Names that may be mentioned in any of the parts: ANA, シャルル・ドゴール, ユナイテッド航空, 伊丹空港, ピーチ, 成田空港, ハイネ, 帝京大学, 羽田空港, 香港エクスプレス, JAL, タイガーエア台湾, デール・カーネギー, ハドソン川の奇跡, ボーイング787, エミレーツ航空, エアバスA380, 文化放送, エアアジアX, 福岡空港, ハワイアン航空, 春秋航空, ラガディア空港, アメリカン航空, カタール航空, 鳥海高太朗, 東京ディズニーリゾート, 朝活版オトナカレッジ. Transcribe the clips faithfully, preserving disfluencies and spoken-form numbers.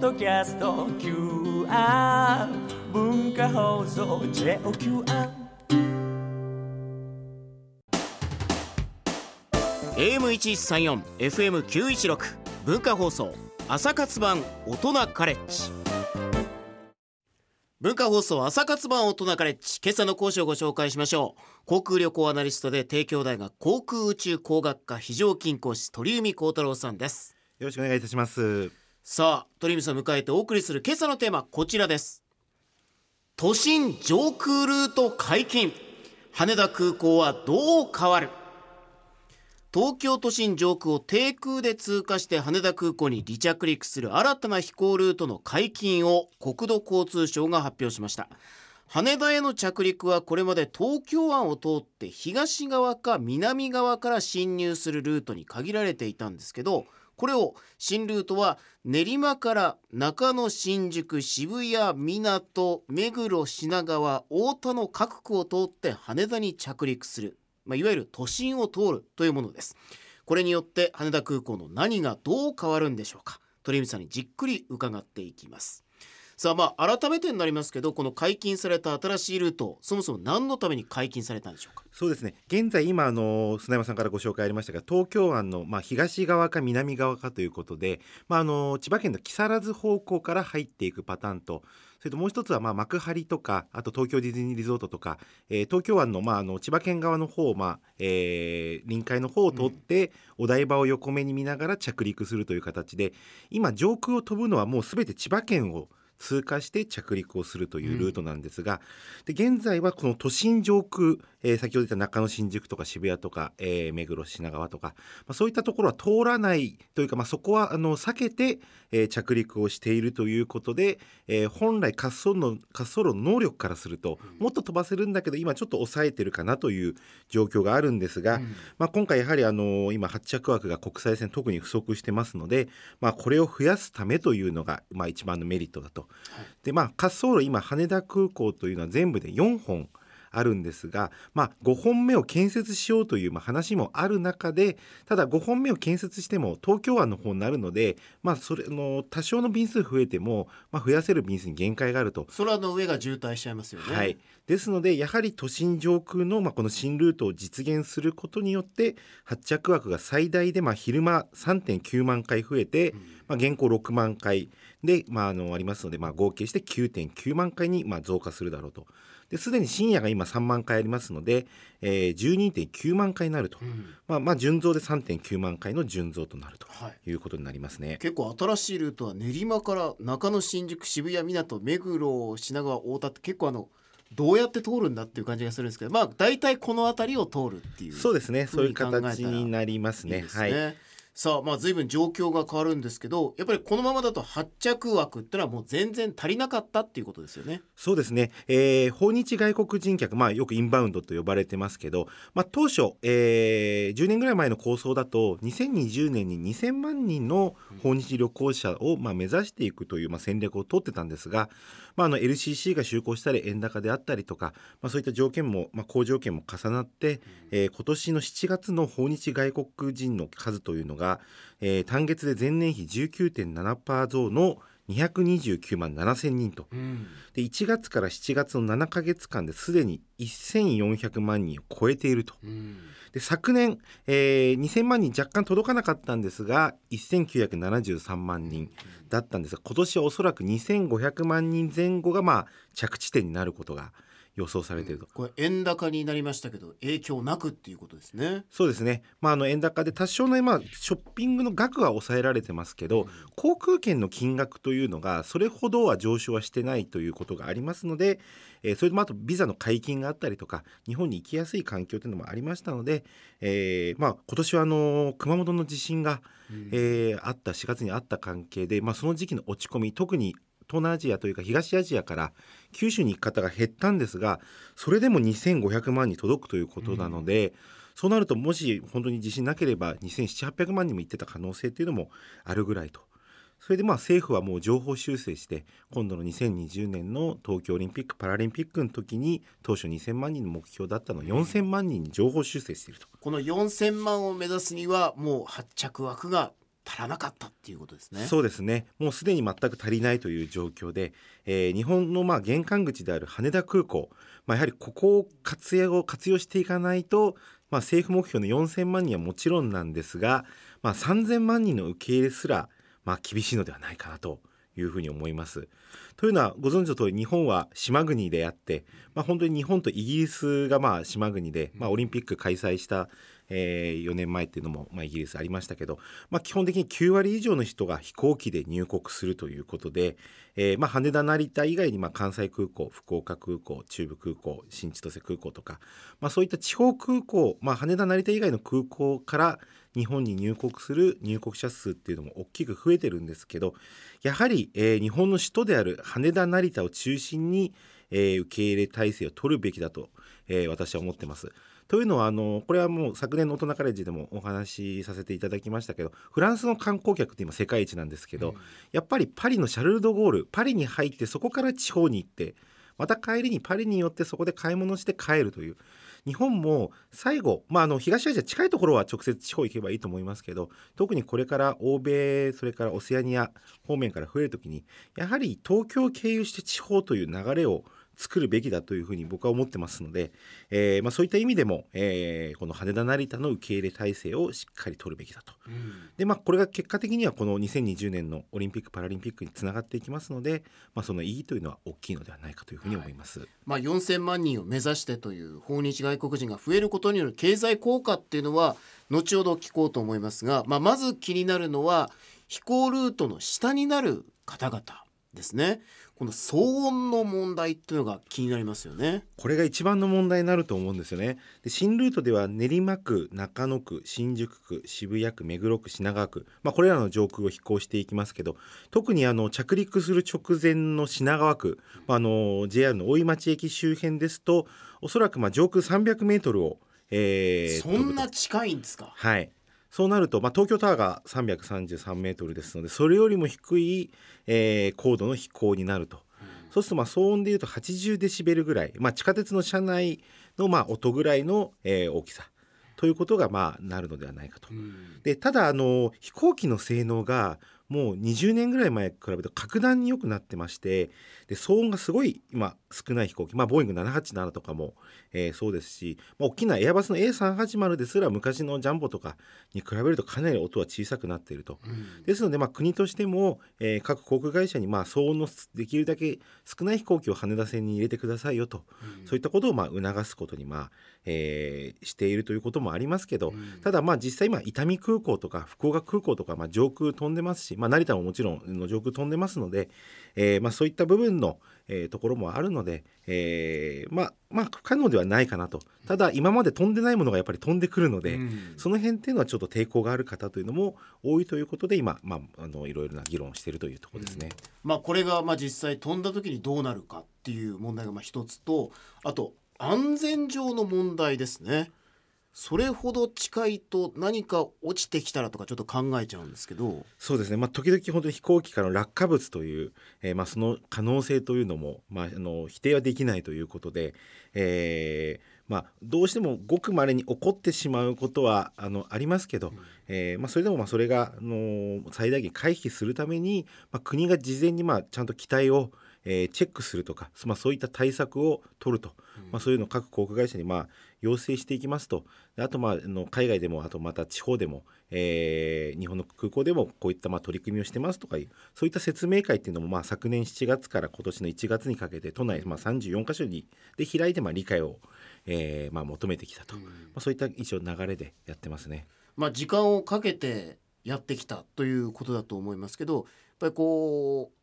ドキャスト キューアール 文化放送 ジェイオーキューアール エーエムいちいちさんよん エフエムきゅういちろく 文化放送朝活版大人カレッジ。文化放送朝活版大人カレッジ、今朝の講師をご紹介しましょう。航空旅行アナリストで帝京大学航空宇宙工学科非常勤講師、鳥海高太朗さんです。よろしくお願いいたします。さあ、鳥海さん迎えてお送りする今朝のテーマ、こちらです。都心上空ルート解禁、羽田空港はどう変わる。東京都心上空を低空で通過して羽田空港に離着陸する新たな飛行ルートの解禁を国土交通省が発表しました。羽田への着陸はこれまで東京湾を通って東側か南側から進入するルートに限られていたんですけど、これを新ルートは練馬から中野、新宿、渋谷、港、目黒、品川、大田の各区を通って羽田に着陸する、まあ、いわゆる都心を通るというものです。これによって羽田空港の何がどう変わるんでしょうか。鳥海さんにじっくり伺っていきます。さあ、まあ改めてになりますけど、この解禁された新しいルート、そもそも何のために解禁されたんでしょうか。そうですね、現在今あの砂山さんからご紹介ありましたが、東京湾のまあ東側か南側かということで、まあ、あの千葉県の木更津方向から入っていくパターンと、それともう一つはまあ幕張とか、あと東京ディズニーリゾートとか、えー、東京湾のまああの千葉県側の方、まあえー、臨海の方を通ってお台場を横目に見ながら着陸するという形で、今上空を飛ぶのはもうすべて千葉県を通過して着陸をするというルートなんですが、うん、で現在はこの都心上空、えー、先ほど言った中野、新宿とか渋谷とか、えー、目黒、品川とか、まあ、そういったところは通らないというか、まあ、そこはあの避けて、えー、着陸をしているということで、えー、本来滑走の、滑走路の能力からするともっと飛ばせるんだけど、今ちょっと抑えてるかなという状況があるんですが、うんまあ、今回やはりあの今発着枠が国際線特に不足してますので、まあ、これを増やすためというのが、まあ、一番のメリットだと。でまあ、滑走路、今羽田空港というのは全部でよんほんあるんですが、まあ、ごほんめを建設しようというまあ話もある中で、ただごほんめを建設しても東京湾の方になるので、まあ、それの多少の便数増えても、まあ、増やせる便数に限界があると、空の上が渋滞しちゃいますよね、はい、ですのでやはり都心上空の、まあ、この新ルートを実現することによって発着枠が最大でまあ昼間 さんてんきゅうまんかい増えて、うんまあ、現行ろくまんかいで、まあ、あのありますので、まあ、合計して きゅうてんきゅうまんかいにまあ増加するだろうと。すでに深夜が今さんまんかいありますので、えー、じゅうにてんきゅうまんかいになると、うんまあ、まあ純増で さんてんきゅうまんかいの純増となるということになりますね、はい、結構新しいルートは練馬から中野、新宿、渋谷、港、目黒、品川、大田って結構あのどうやって通るんだっていう感じがするんですけど、まあ大体この辺りを通るっていう、そうですね、そういう形になりますね。いいですね、はい。さあ、まあ随分状況が変わるんですけど、やっぱりこのままだと発着枠ってのはもう全然足りなかったっていうことですよね。そうですね、えー、訪日外国人客、まあ、よくインバウンドと呼ばれてますけど、まあ、当初、えー、じゅうねんぐらい前の構想だとにせんにじゅうねんににせんまんにんの訪日旅行者をまあ目指していくというまあ戦略を取ってたんですが、まあ、あの エルシーシー が就航したり円高であったりとか、まあ、そういった条件も、まあ、好条件も重なって、えー、今年のしちがつの訪日外国人の数というのがえー、単月で前年比 じゅうきゅうてんななパーセント 増のにひゃくにじゅうきゅうまんななせんにんと、うん、でいちがつからしちがつのななかげつかんですでにせんよんひゃくまんにんを超えていると、うん、で昨年、えー、にせんまんにん若干届かなかったんですがせんきゅうひゃくななじゅうさんまんにんだったんですが、今年はおそらくにせんごひゃくまんにんぜん後がまあ着地点になることが予想されていると、うん、これ円高になりましたけど影響なくっていうことですね。そうですね、まあ、あの円高で多少の今ショッピングの額は抑えられてますけど、うん、航空券の金額というのがそれほどは上昇はしてないということがありますので、えー、それともあとビザの解禁があったりとか日本に行きやすい環境というのもありましたので、えーまあ、今年はあの熊本の地震が、うんえー、あったしがつにあった関係で、まあ、その時期の落ち込み、特に東南アジアというか東アジアから九州に行く方が減ったんですが、それでもにせんごひゃくまんに届くということなので、うん、そうなるともし本当に自信なければにせんななひゃくはっぴゃくまんにも行ってた可能性というのもあるぐらいと。それでまあ政府はもう情報修正して今度のにせんにじゅうねんの東京オリンピック・パラリンピックの時に当初にせんまんにんの目標だったのをよんせんまんにんに情報修正していると、うん、このよんせんまんを目指すにはもう発着枠が足らなかったっていうことですね。そうですね、もうすでに全く足りないという状況で、えー、日本のまあ玄関口である羽田空港、まあ、やはりここを活用を活用していかないと、まあ、政府目標のよんせんまんにんはもちろんなんですが、まあ、さんぜんまんにんの受け入れすら、まあ、厳しいのではないかなというふうに思います。というのはご存知の通り日本は島国であって、まあ、本当に日本とイギリスがまあ島国で、まあ、オリンピック開催したえー、よねんまえっていうのも、まあ、イギリスありましたけど、まあ、基本的にきゅうわり以上の人が飛行機で入国するということで、えーまあ、羽田成田以外にまあ関西空港、福岡空港、中部空港、新千歳空港とか、まあ、そういった地方空港、まあ、羽田成田以外の空港から日本に入国する入国者数っていうのも大きく増えてるんですけど、やはり、えー、日本の首都である羽田成田を中心に、えー、受け入れ体制を取るべきだと、えー、私は思ってます。というのはあのこれはもう昨年の大人カレッジでもお話しさせていただきましたけど、フランスの観光客って今世界一なんですけど、うん、やっぱりパリのシャルル・ドゴール、パリに入ってそこから地方に行ってまた帰りにパリに寄ってそこで買い物して帰るという、日本も最後、まあ、あの東アジア近いところは直接地方行けばいいと思いますけど、特にこれから欧米それからオセアニア方面から増えるときにやはり東京を経由して地方という流れを作るべきだというふうに僕は思ってますので、えーまあ、そういった意味でも、えー、この羽田成田の受け入れ体制をしっかり取るべきだと、うんでまあ、これが結果的にはこのにせんにじゅうねんのオリンピック・パラリンピックにつながっていきますので、まあ、その意義というのは大きいのではないかというふうに思います、はいまあ、よんせんまん人を目指してという訪日外国人が増えることによる経済効果っていうのは後ほど聞こうと思いますが、まあ、まず気になるのは飛行ルートの下になる方々ですね。この騒音の問題というのが気になりますよね。これが一番の問題になると思うんですよね。で新ルートでは練馬区、中野区、新宿区、渋谷区、目黒区、品川区、まあ、これらの上空を飛行していきますけど、特にあの着陸する直前の品川区、まあ、あの ジェイアール の大井町駅周辺ですとおそらくまあ上空さんびゃくメートルを、えー、そんな近いんですか。はい、そうなると、まあ、東京タワーがさんびゃくさんじゅうさんメートルですのでそれよりも低い、えー、高度の飛行になると、うん、そうするとまあ騒音でいうとはちじゅうデシベルぐらい、まあ、地下鉄の車内のまあ音ぐらいの、えー、大きさということがまあなるのではないかと、うん、でただあの飛行機の性能がもうにじゅうねんぐらい前に比べると格段に良くなってまして、で騒音がすごい今少ない飛行機、まあ、ボーイングななはちななとかも、えー、そうですし、まあ、大きなエアバスの エーさんびゃくはちじゅう ですら昔のジャンボとかに比べるとかなり音は小さくなっていると、うん、ですのでまあ国としても、えー、各航空会社にまあ騒音のできるだけ少ない飛行機を羽田線に入れてくださいよと、うん、そういったことをまあ促すことにまあ、えー、しているということもありますけど、うん、ただまあ実際今伊丹空港とか福岡空港とかまあ上空飛んでますし、まあ、成田ももちろんの上空飛んでますので、えーまあ、そういった部分の、えー、ところもあるので、えー、まあ、まあ不可能ではないかなと。ただ今まで飛んでないものがやっぱり飛んでくるので、うん、その辺っていうのはちょっと抵抗がある方というのも多いということで今、まあ、あのいろいろな議論をしているというところですね、うんまあ、これがまあ実際飛んだ時にどうなるかっていう問題がまあ一つと、あと安全上の問題ですね。それほど近いと何か落ちてきたらとかちょっと考えちゃうんですけど。そうですね、まあ、時々本当に飛行機からの落下物という、えーまあ、その可能性というのも、まあ、あの否定はできないということで、えーまあ、どうしてもごくまれに起こってしまうことは あの、ありますけど、うんえーまあ、それでもまあそれが、あのー、最大限回避するために、まあ、国が事前にまあちゃんと機体をえー、チェックするとか、まあ、そういった対策を取ると、まあ、そういうのを各航空会社にまあ要請していきますと、あとまあの海外でもあとまた地方でも、えー、日本の空港でもこういったまあ取り組みをしてますとかいうそういった説明会っていうのもまあ昨年しちがつから今年のいちがつにかけて都内まあさんじゅうよんかしょにで開いてまあ理解を、えー、まあ求めてきたと、まあ、そういった一応流れでやってますね、まあ、時間をかけてやってきたということだと思いますけど、やっぱりこう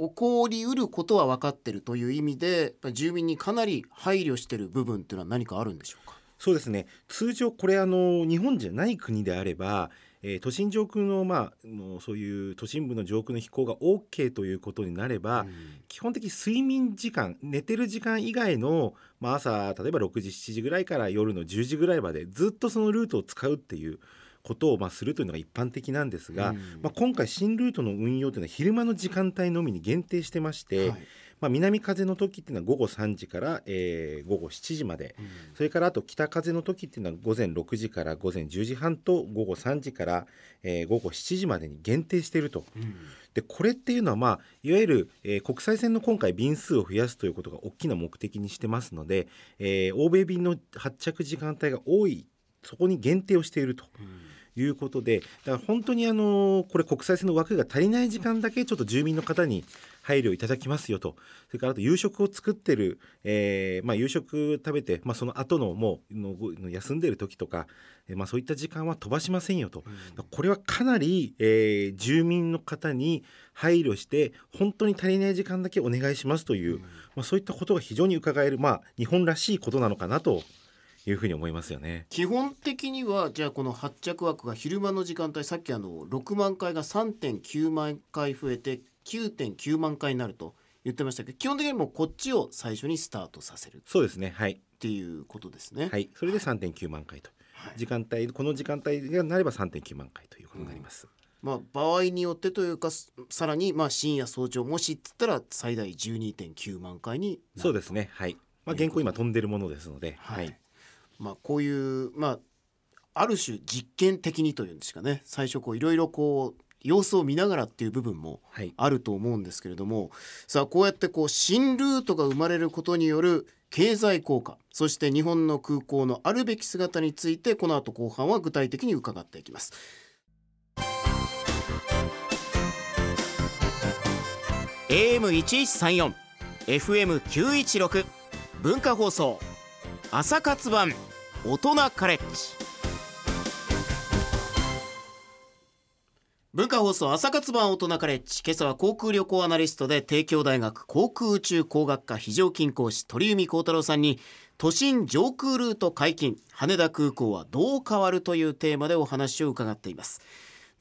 起こりうることは分かっているという意味で住民にかなり配慮している部分というのは何かあるんでしょうか。そうですね、通常これあの日本じゃない国であれば、えー、都心上空の、まあ、のそういう都心部の上空の飛行が OK ということになれば、うん、基本的に睡眠時間寝てる時間以外の、まあ、朝例えばろくじしちじぐらいから夜のじゅうじぐらいまでずっとそのルートを使うっていうことをまあするというのが一般的なんですが、うんまあ、今回新ルートの運用というのは昼間の時間帯のみに限定してまして、はいまあ、南風の時っていうのは午後さんじから、えー、午後しちじまで、うん、それからあと北風の時っていうのは午前ろくじから午前じゅうじはんと午後さんじから、えー、午後しちじまでに限定していると、うん、でこれっていうのは、まあ、いわゆる、えー、国際線の今回便数を増やすということが大きな目的にしてますので、えー、欧米便の発着時間帯が多い、そこに限定をしていると、うんいうことで、だから本当にあのこれ国際線の枠が足りない時間だけちょっと住民の方に配慮いただきますよと、それからあと夕食を作ってる、えーまあ、夕食食べて、まあ、その後のもうの休んでる時とか、えーまあ、そういった時間は飛ばしませんよと、うん、これはかなり、えー、住民の方に配慮して本当に足りない時間だけお願いしますという、うんまあ、そういったことが非常に伺える、まあ、日本らしいことなのかなというふうに思いますよね。基本的にはじゃあこの発着枠が昼間の時間帯、さっきあのろくまん回が さんてんきゅうまん回増えて きゅうてんきゅうまん回になると言ってましたけど、基本的にもうこっちを最初にスタートさせる。そうですね、はい、っていうことですね。はい、それで さんてんきゅうまん回と、はい、時間帯、この時間帯がなれば さんてんきゅうまん回ということになります、うん、まあ場合によってというか、さらにまあ深夜早朝もしっつったら最大 じゅうにてんきゅうまん回になる。そうですね、はい、まあ、現行今飛んでるものですので、はい、はい、まあ、こういう、まあ、ある種実験的にというんですかね、最初こういろいろこう様子を見ながらっていう部分もあると思うんですけれども、はい、さあこうやってこう新ルートが生まれることによる経済効果、そして日本の空港のあるべき姿について、この後後半は具体的に伺っていきます。エーエムせんひゃくさんじゅうよん エフエムきゅうひゃくじゅうろく 文化放送朝活版大人カレッジ。文化放送朝活版大人カレッジ、今朝は航空旅行アナリストで帝京大学航空宇宙工学科非常勤講師鳥海高太朗さんに、都心上空ルート解禁、羽田空港はどう変わるというテーマでお話を伺っています。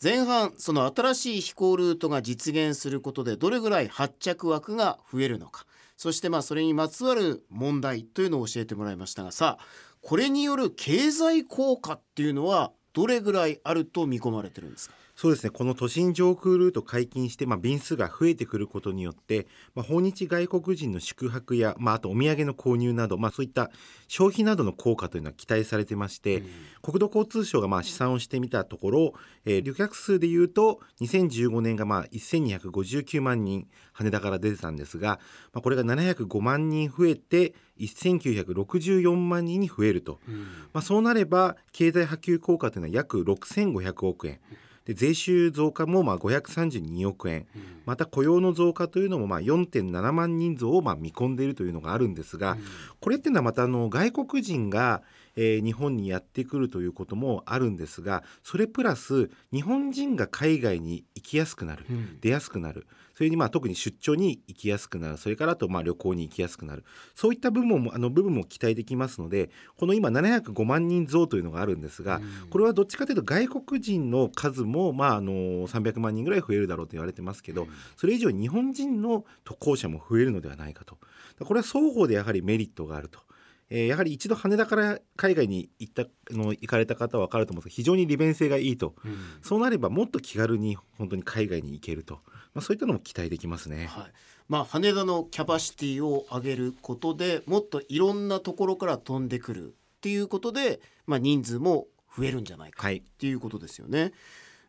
前半、その新しい飛行ルートが実現することでどれぐらい発着枠が増えるのか、そしてまあそれにまつわる問題というのを教えてもらいましたが、さあこれによる経済効果っていうのはどれぐらいあると見込まれてるんですか。そうですね、この都心上空ルート解禁して、まあ、便数が増えてくることによって、まあ、訪日外国人の宿泊や、まあ、あとお土産の購入など、まあ、そういった消費などの効果というのは期待されてまして、うん、国土交通省がまあ試算をしてみたところ、えー、旅客数でいうとにせんじゅうごねんがまあせんにひゃくごじゅうきゅうまんにん羽田から出てたんですが、まあ、これがななひゃくごまんにん増えてせんきゅうひゃくろくじゅうよんまんにんに増えると、うんまあ、そうなれば経済波及効果というのは約ろくせんごひゃくおくえんで、税収増加もまあごひゃくさんじゅうにおくえん、うん、また雇用の増加というのもまあ よんてんななまんにん増をまあ見込んでいるというのがあるんですが、うん、これっていうのはまたあの外国人がえー日本にやってくるということもあるんですが、それプラス日本人が海外に行きやすくなる、うん、出やすくなる、それにまあ特に出張に行きやすくなる、それからあとまあ旅行に行きやすくなる、そういった部分も、あの部分も期待できますので、この今ななひゃくごまんにん増というのがあるんですが、うん、これはどっちかというと外国人の数もまああのさんびゃくまんにんぐらい増えるだろうと言われてますけど、うん、それ以上日本人の渡航者も増えるのではないかと。これは双方でやはりメリットがあると。えー、やはり一度羽田から海外に 行, ったの行かれた方は分かると思うんですが、非常に利便性がいいと、うん、そうなればもっと気軽に本当に海外に行けると、まあ、そういったのも期待できますね、はいまあ、羽田のキャパシティを上げることでもっといろんなところから飛んでくるっていうことで、まあ、人数も増えるんじゃないかっていうことですよね、はい、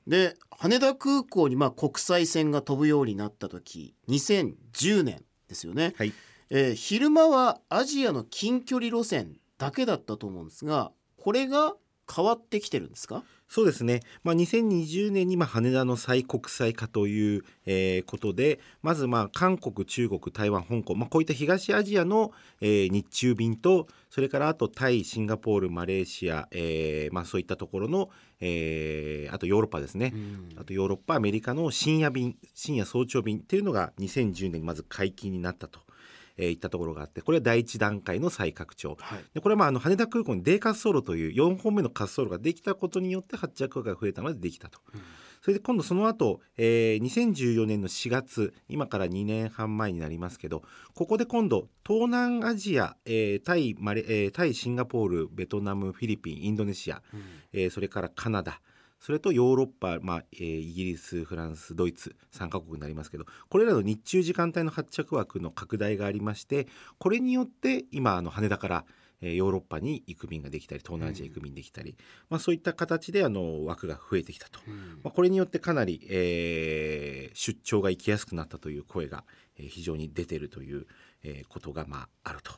で羽田空港にまあ国際線が飛ぶようになった時、にせんじゅうねんですよね、はい、えー、昼間はアジアの近距離路線だけだったと思うんですが、これが変わってきてるんですか。そうですね、まあ、にせんにじゅうねんにまあ羽田の再国際化という、えー、ことで、まずまあ韓国、中国、台湾、香港、まあ、こういった東アジアの、えー、日中便と、それからあとタイ、シンガポール、マレーシア、えーまあ、そういったところの、えー、あとヨーロッパですね、うん、あとヨーロッパ、アメリカの深夜便、深夜早朝便というのがにせんじゅうねんにまず解禁になったといったところがあって、これは第一段階の再拡張、はい、でこれはまああの羽田空港にデイ滑走路というよんほんめの滑走路ができたことによって発着が増えたのでできたと、うん、それで今度その後、えー、にせんじゅうよねんのしがつ、今からにねんはん前になりますけど、ここで今度東南アジア、えー タイ、マレ、えー、タイ、シンガポール、ベトナム、フィリピン、インドネシア、うんえー、それからカナダ、それとヨーロッパ、まあえー、イギリス、フランス、ドイツさんかこくになりますけど、これらの日中時間帯の発着枠の拡大がありまして、これによって今あの羽田からヨーロッパに行く便ができたり、東南アジア行く便できたり、うんまあ、そういった形であの枠が増えてきたと、うんまあ、これによってかなり、えー、出張が行きやすくなったという声が非常に出ているということがまああると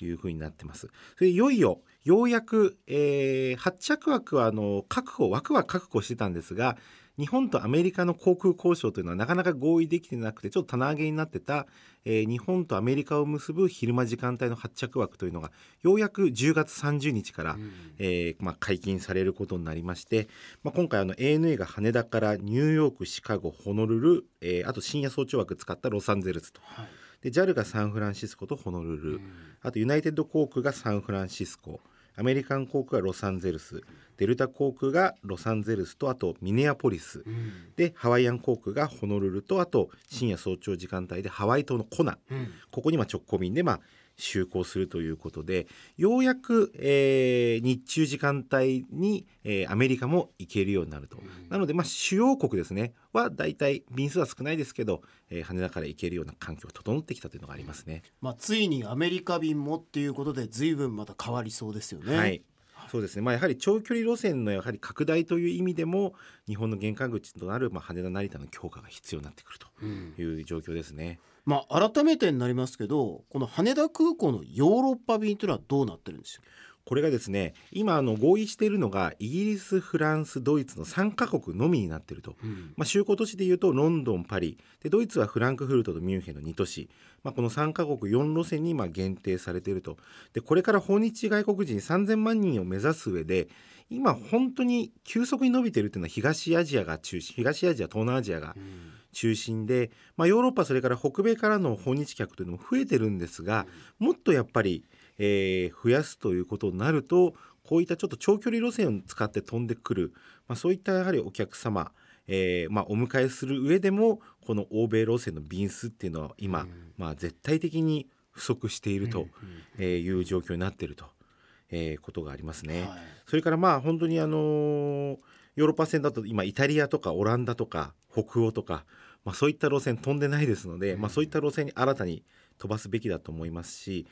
いうふうになってます、うん、それいよいよようやく、えー、発着枠はあの確保枠は確保してたんですが、日本とアメリカの航空交渉というのはなかなか合意できてなくて、ちょっと棚上げになってた、えー、日本とアメリカを結ぶ昼間時間帯の発着枠というのがようやくじゅうがつさんじゅうにちから、うんえーまあ、解禁されることになりまして、まあ、今回あの エーエヌエー が羽田からニューヨーク、シカゴ、ホノルル、えー、あと深夜早朝枠使ったロサンゼルスと、はい、で ジャル がサンフランシスコとホノルル、うん、あとユナイテッド航空がサンフランシスコ、アメリカン航空がロサンゼルス、デルタ航空がロサンゼルスとあとミネアポリス、うん、でハワイアン航空がホノルルとあと深夜早朝時間帯でハワイ島のコナ、うん、ここにまあ直行便でまあ就航するということで、ようやく、えー、日中時間帯に、えー、アメリカも行けるようになると、うん、なので、まあ、主要国ですねはだいたい便数は少ないですけど、えー、羽田から行けるような環境が整ってきたというのがありますね、まあ、ついにアメリカ便もっていうことで随分また変わりそうですよね。はいそうですね、まあ、やはり長距離路線のやはり拡大という意味でも日本の玄関口となる、まあ、羽田成田の強化が必要になってくるという状況ですね、うんまあ、改めてになりますけど、この羽田空港のヨーロッパ便というのはどうなってるんですか。これがですね、今あの合意しているのがイギリス、フランス、ドイツのさんかこくのみになっていると、うんまあ、就航都市でいうとロンドン、パリで、ドイツはフランクフルトとミュンヘンのにとし、まあ、このさんかこくよんろせんにまあ限定されていると。でこれから訪日外国人さんぜんまんにんを目指す上で、今本当に急速に伸びているというのは東アジアが中心、東アジア、東南アジアが中心で、うんまあ、ヨーロッパ、それから北米からの訪日客というのも増えてるんですが、うん、もっとやっぱりえー、増やすということになると、こういったちょっと長距離路線を使って飛んでくる、まあ、そういったやはりお客様、えーまあ、お迎えする上でもこの欧米路線の便数っていうのは今、うんまあ、絶対的に不足しているという状況になっていると、えー、ことがありますね、はい、それからまあ本当にあのー、ヨーロッパ線だと今イタリアとかオランダとか北欧とか、まあ、そういった路線飛んでないですので、うんまあ、そういった路線に新たに飛ばすべきだと思いますし、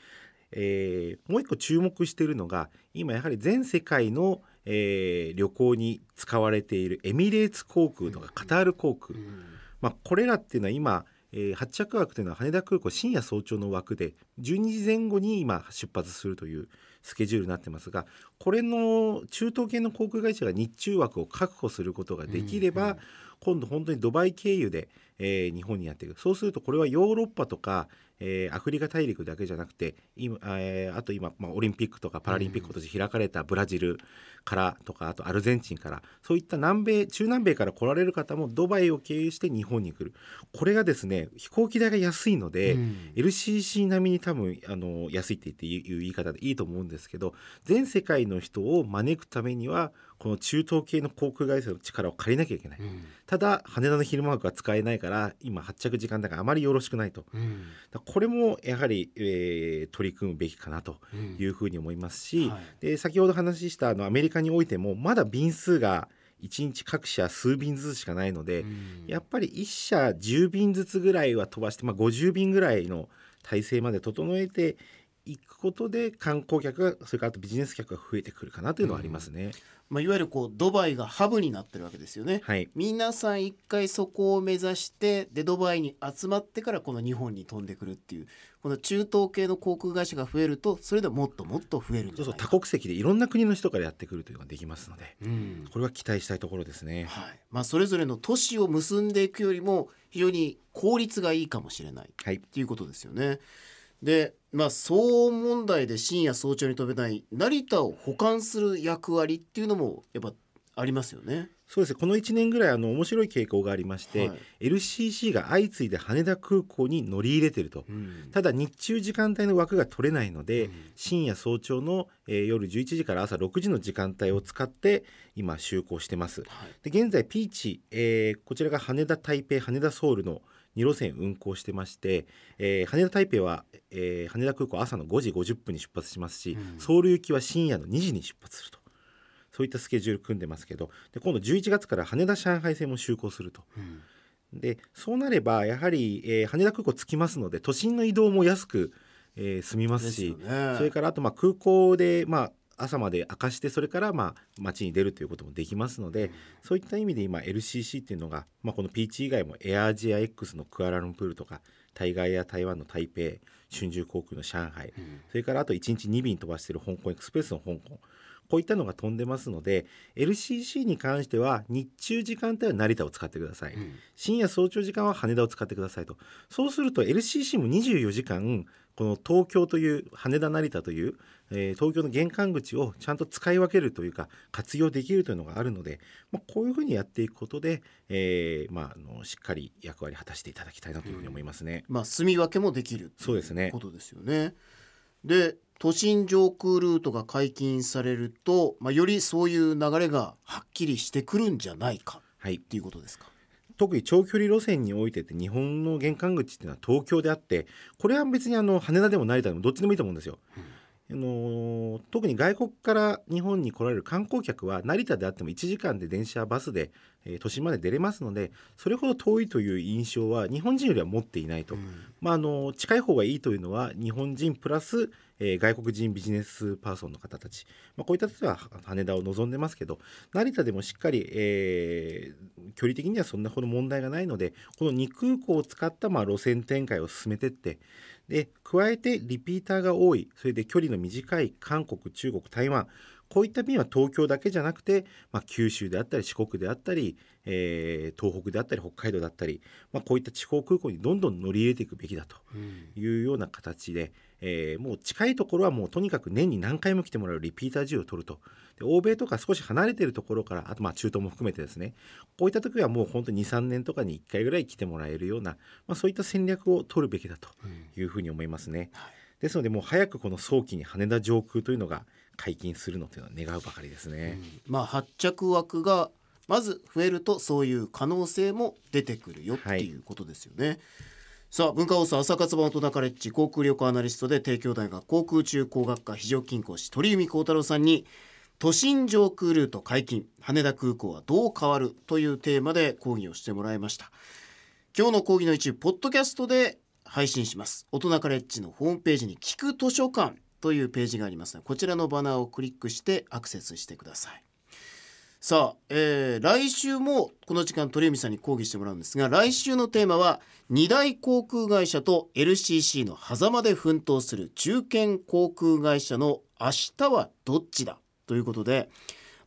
えー、もう一個注目しているのが、今やはり全世界の、えー、旅行に使われているエミレーツ航空とかカタール航空、うんうんまあ、これらっていうのは今、えー、発着枠というのは羽田空港深夜早朝の枠でじゅうにじぜんごに今出発するというスケジュールになってますが、これの中東系の航空会社が日中枠を確保することができれば、うんうん、今度本当にドバイ経由で、えー、日本にやってくる。そうするとこれはヨーロッパとか、えー、アフリカ大陸だけじゃなくて今、えー、あと今、まあ、オリンピックとかパラリンピック今年開かれたブラジルからとか、あとアルゼンチンから、そういった南米、中南米から来られる方もドバイを経由して日本に来る。これがですね、飛行機代が安いので、うん、エルシーシー 並みに多分あの安いって言っていう言い方でいいと思うんですけど、全世界の人を招くためにはこの中東系の航空会社の力を借りなきゃいけない、うん、ただ羽田の昼間枠は使えないから今発着時間だからあまりよろしくないと、うん、だこれもやはり、えー、取り組むべきかなというふうに思いますし、うんはい、で先ほど話したあのアメリカにおいてもまだ便数がいちにち各社数便ずつしかないので、うん、やっぱりいっ社じゅうびんずつぐらいは飛ばして、まあ、ごじゅうびんぐらいの体制まで整えて行くことで観光客が、それからあとビジネス客が増えてくるかなというのはありますね、うんまあ、いわゆるこうドバイがハブになってるわけですよね、はい、皆さん一回そこを目指してでドバイに集まってからこの日本に飛んでくるっていう、この中東系の航空会社が増えるとそれでもっともっと増えるんじゃないか。そうそう、多国籍でいろんな国の人からやってくるというのができますので、うん、これは期待したいところですね、はいまあ、それぞれの都市を結んでいくよりも非常に効率がいいかもしれない、はい、っていうことですよね。で、まあ、騒音問題で深夜早朝に飛べない成田を補完する役割っていうのもやっぱありますよね。そうですね、このいちねんぐらいあの面白い傾向がありまして、はい、エルシーシー が相次いで羽田空港に乗り入れてると、うん、ただ日中時間帯の枠が取れないので、うん、深夜早朝の、えー、夜じゅういちじから朝ろくじの時間帯を使って今就航してます、はい、で現在ピーチ、えー、こちらが羽田台北、羽田ソウルのに路線運行してまして、えー、羽田台北は、えー、羽田空港朝のごじごじゅっぷんに出発しますし、うん、ソウル行きは深夜のにじに出発すると。そういったスケジュール組んでますけど、で今度じゅういちがつから羽田上海線も就航すると、うん、でそうなればやはり、えー、羽田空港着きますので都心の移動も安く、えー、済みますし、ね、それからあとまあ空港で、まあ朝まで明かして、それからまあ街に出るということもできますので、うん、そういった意味で今 エルシーシー っていうのが、まあ、このピーチ以外もエアアジア X のクアラルンプールとかタイガーエア台湾の台北、春秋航空の上海、うん、それからあといちにちに便飛ばしている香港エクスプレスの香港、こういったのが飛んでますので エルシーシー に関しては日中時間帯は成田を使ってください、うん、深夜早朝時間は羽田を使ってくださいと。そうすると エルシーシー もにじゅうよじかんこの東京という羽田成田という、えー、東京の玄関口をちゃんと使い分けるというか活用できるというのがあるので、まあ、こういうふうにやっていくことで、えーまあ、あのしっかり役割果たしていただきたいなというふうに思いますね、うんまあ、住み分けもできるということですよね。で都心上空ルートが解禁されると、まあ、よりそういう流れがはっきりしてくるんじゃないかっていうことですか。はい、特に長距離路線においてって日本の玄関口っていうのは東京であって、これは別にあの羽田でも成田でもどっちでもいいと思うんですよ、うん、あの特に外国から日本に来られる観光客は成田であってもいちじかんで電車バスで、えー、都心まで出れますので、それほど遠いという印象は日本人よりは持っていないと、うんまあ、あの近い方がいいというのは日本人プラスえー、外国人ビジネスパーソンの方たち、まあ、こういった人は羽田を望んでますけど、成田でもしっかり、えー、距離的にはそんなほど問題がないので、このに空港を使ったまあ路線展開を進めていって、で加えてリピーターが多い、それで距離の短い韓国、中国、台湾、こういった便は東京だけじゃなくて、まあ、九州であったり四国であったり、えー、東北であったり北海道だったり、まあ、こういった地方空港にどんどん乗り入れていくべきだというような形で、うんえー、もう近いところはもうとにかく年に何回も来てもらうリピーター需要を取ると。で欧米とか少し離れているところから、あとまあ中東も含めてですね、こういった時はもう本当に に,さん 年とかにいっかいぐらい来てもらえるような、まあ、そういった戦略を取るべきだというふうに思いますね、うんはい、ですのでもう早くこの早期に羽田上空というのが解禁するのというのは願うばかりですね、うんまあ、発着枠がまず増えるとそういう可能性も出てくるよっていうことですよね、はい。さあ文化放送朝活版大人カレッジ、航空旅行アナリストで帝京大学航空宇宙工学科非常勤講師鳥海高太朗さんに、都心上空ルート解禁、羽田空港はどう変わるというテーマで講義をしてもらいました。今日の講義の一部ポッドキャストで配信します。大人カレッジのホームページに聞く図書館というページがありますので、こちらのバナーをクリックしてアクセスしてください。さあ、えー、来週もこの時間鳥海さんに講義してもらうんですが、来週のテーマは二大航空会社と エルシーシー の狭間で奮闘する中堅航空会社の明日はどっちだということで、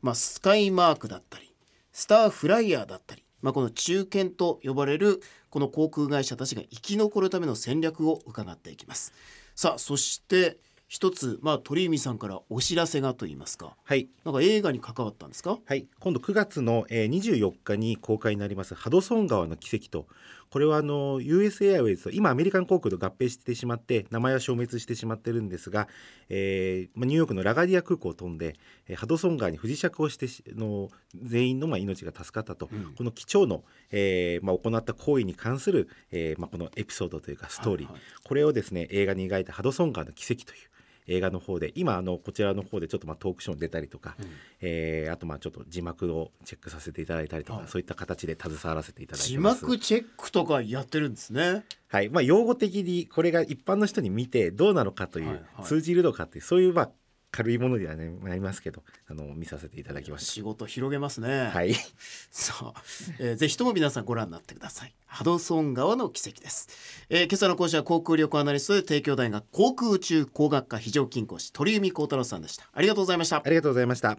まあ、スカイマークだったりスターフライヤーだったり、まあ、この中堅と呼ばれるこの航空会社たちが生き残るための戦略を伺っていきます。さあそして一つ、まあ、鳥海さんからお知らせがといいますか、はい、なんか映画に関わったんですか。はい、今度くがつのにじゅうよっかに公開になりますハドソン川の奇跡と、これはあの ユーエス Airways と今アメリカン航空と合併してしまって名前は消滅してしまってるんですが、えー、ニューヨークのラガディア空港を飛んでハドソン川に不時着をしての全員のまあ命が助かったと、うん、この貴重の、えーまあ、行った行為に関する、えーまあ、このエピソードというかストーリー、はいはい、これをですね映画に描いたハドソン川の奇跡という映画の方で、今あのこちらの方でちょっとまあトークショーに出たりとか、うんえー、あとまあちょっと字幕をチェックさせていただいたりとか、はい、そういった形で携わらせていただいてます。字幕チェックとかやってるんですね。はい、まあ、用語的にこれが一般の人に見てどうなのかという、はいはい、通じるのかという、そういうまあ軽いものではなりますけど、あの見させていただきました。仕事広げますね。はいそう、えー、ぜひとも皆さんご覧になってください。ハドソン川の奇跡です、えー、今朝の講師は航空旅行アナリストで帝京大学航空宇宙工学科非常勤講師鳥海高太朗さんでした。ありがとうございました。ありがとうございました。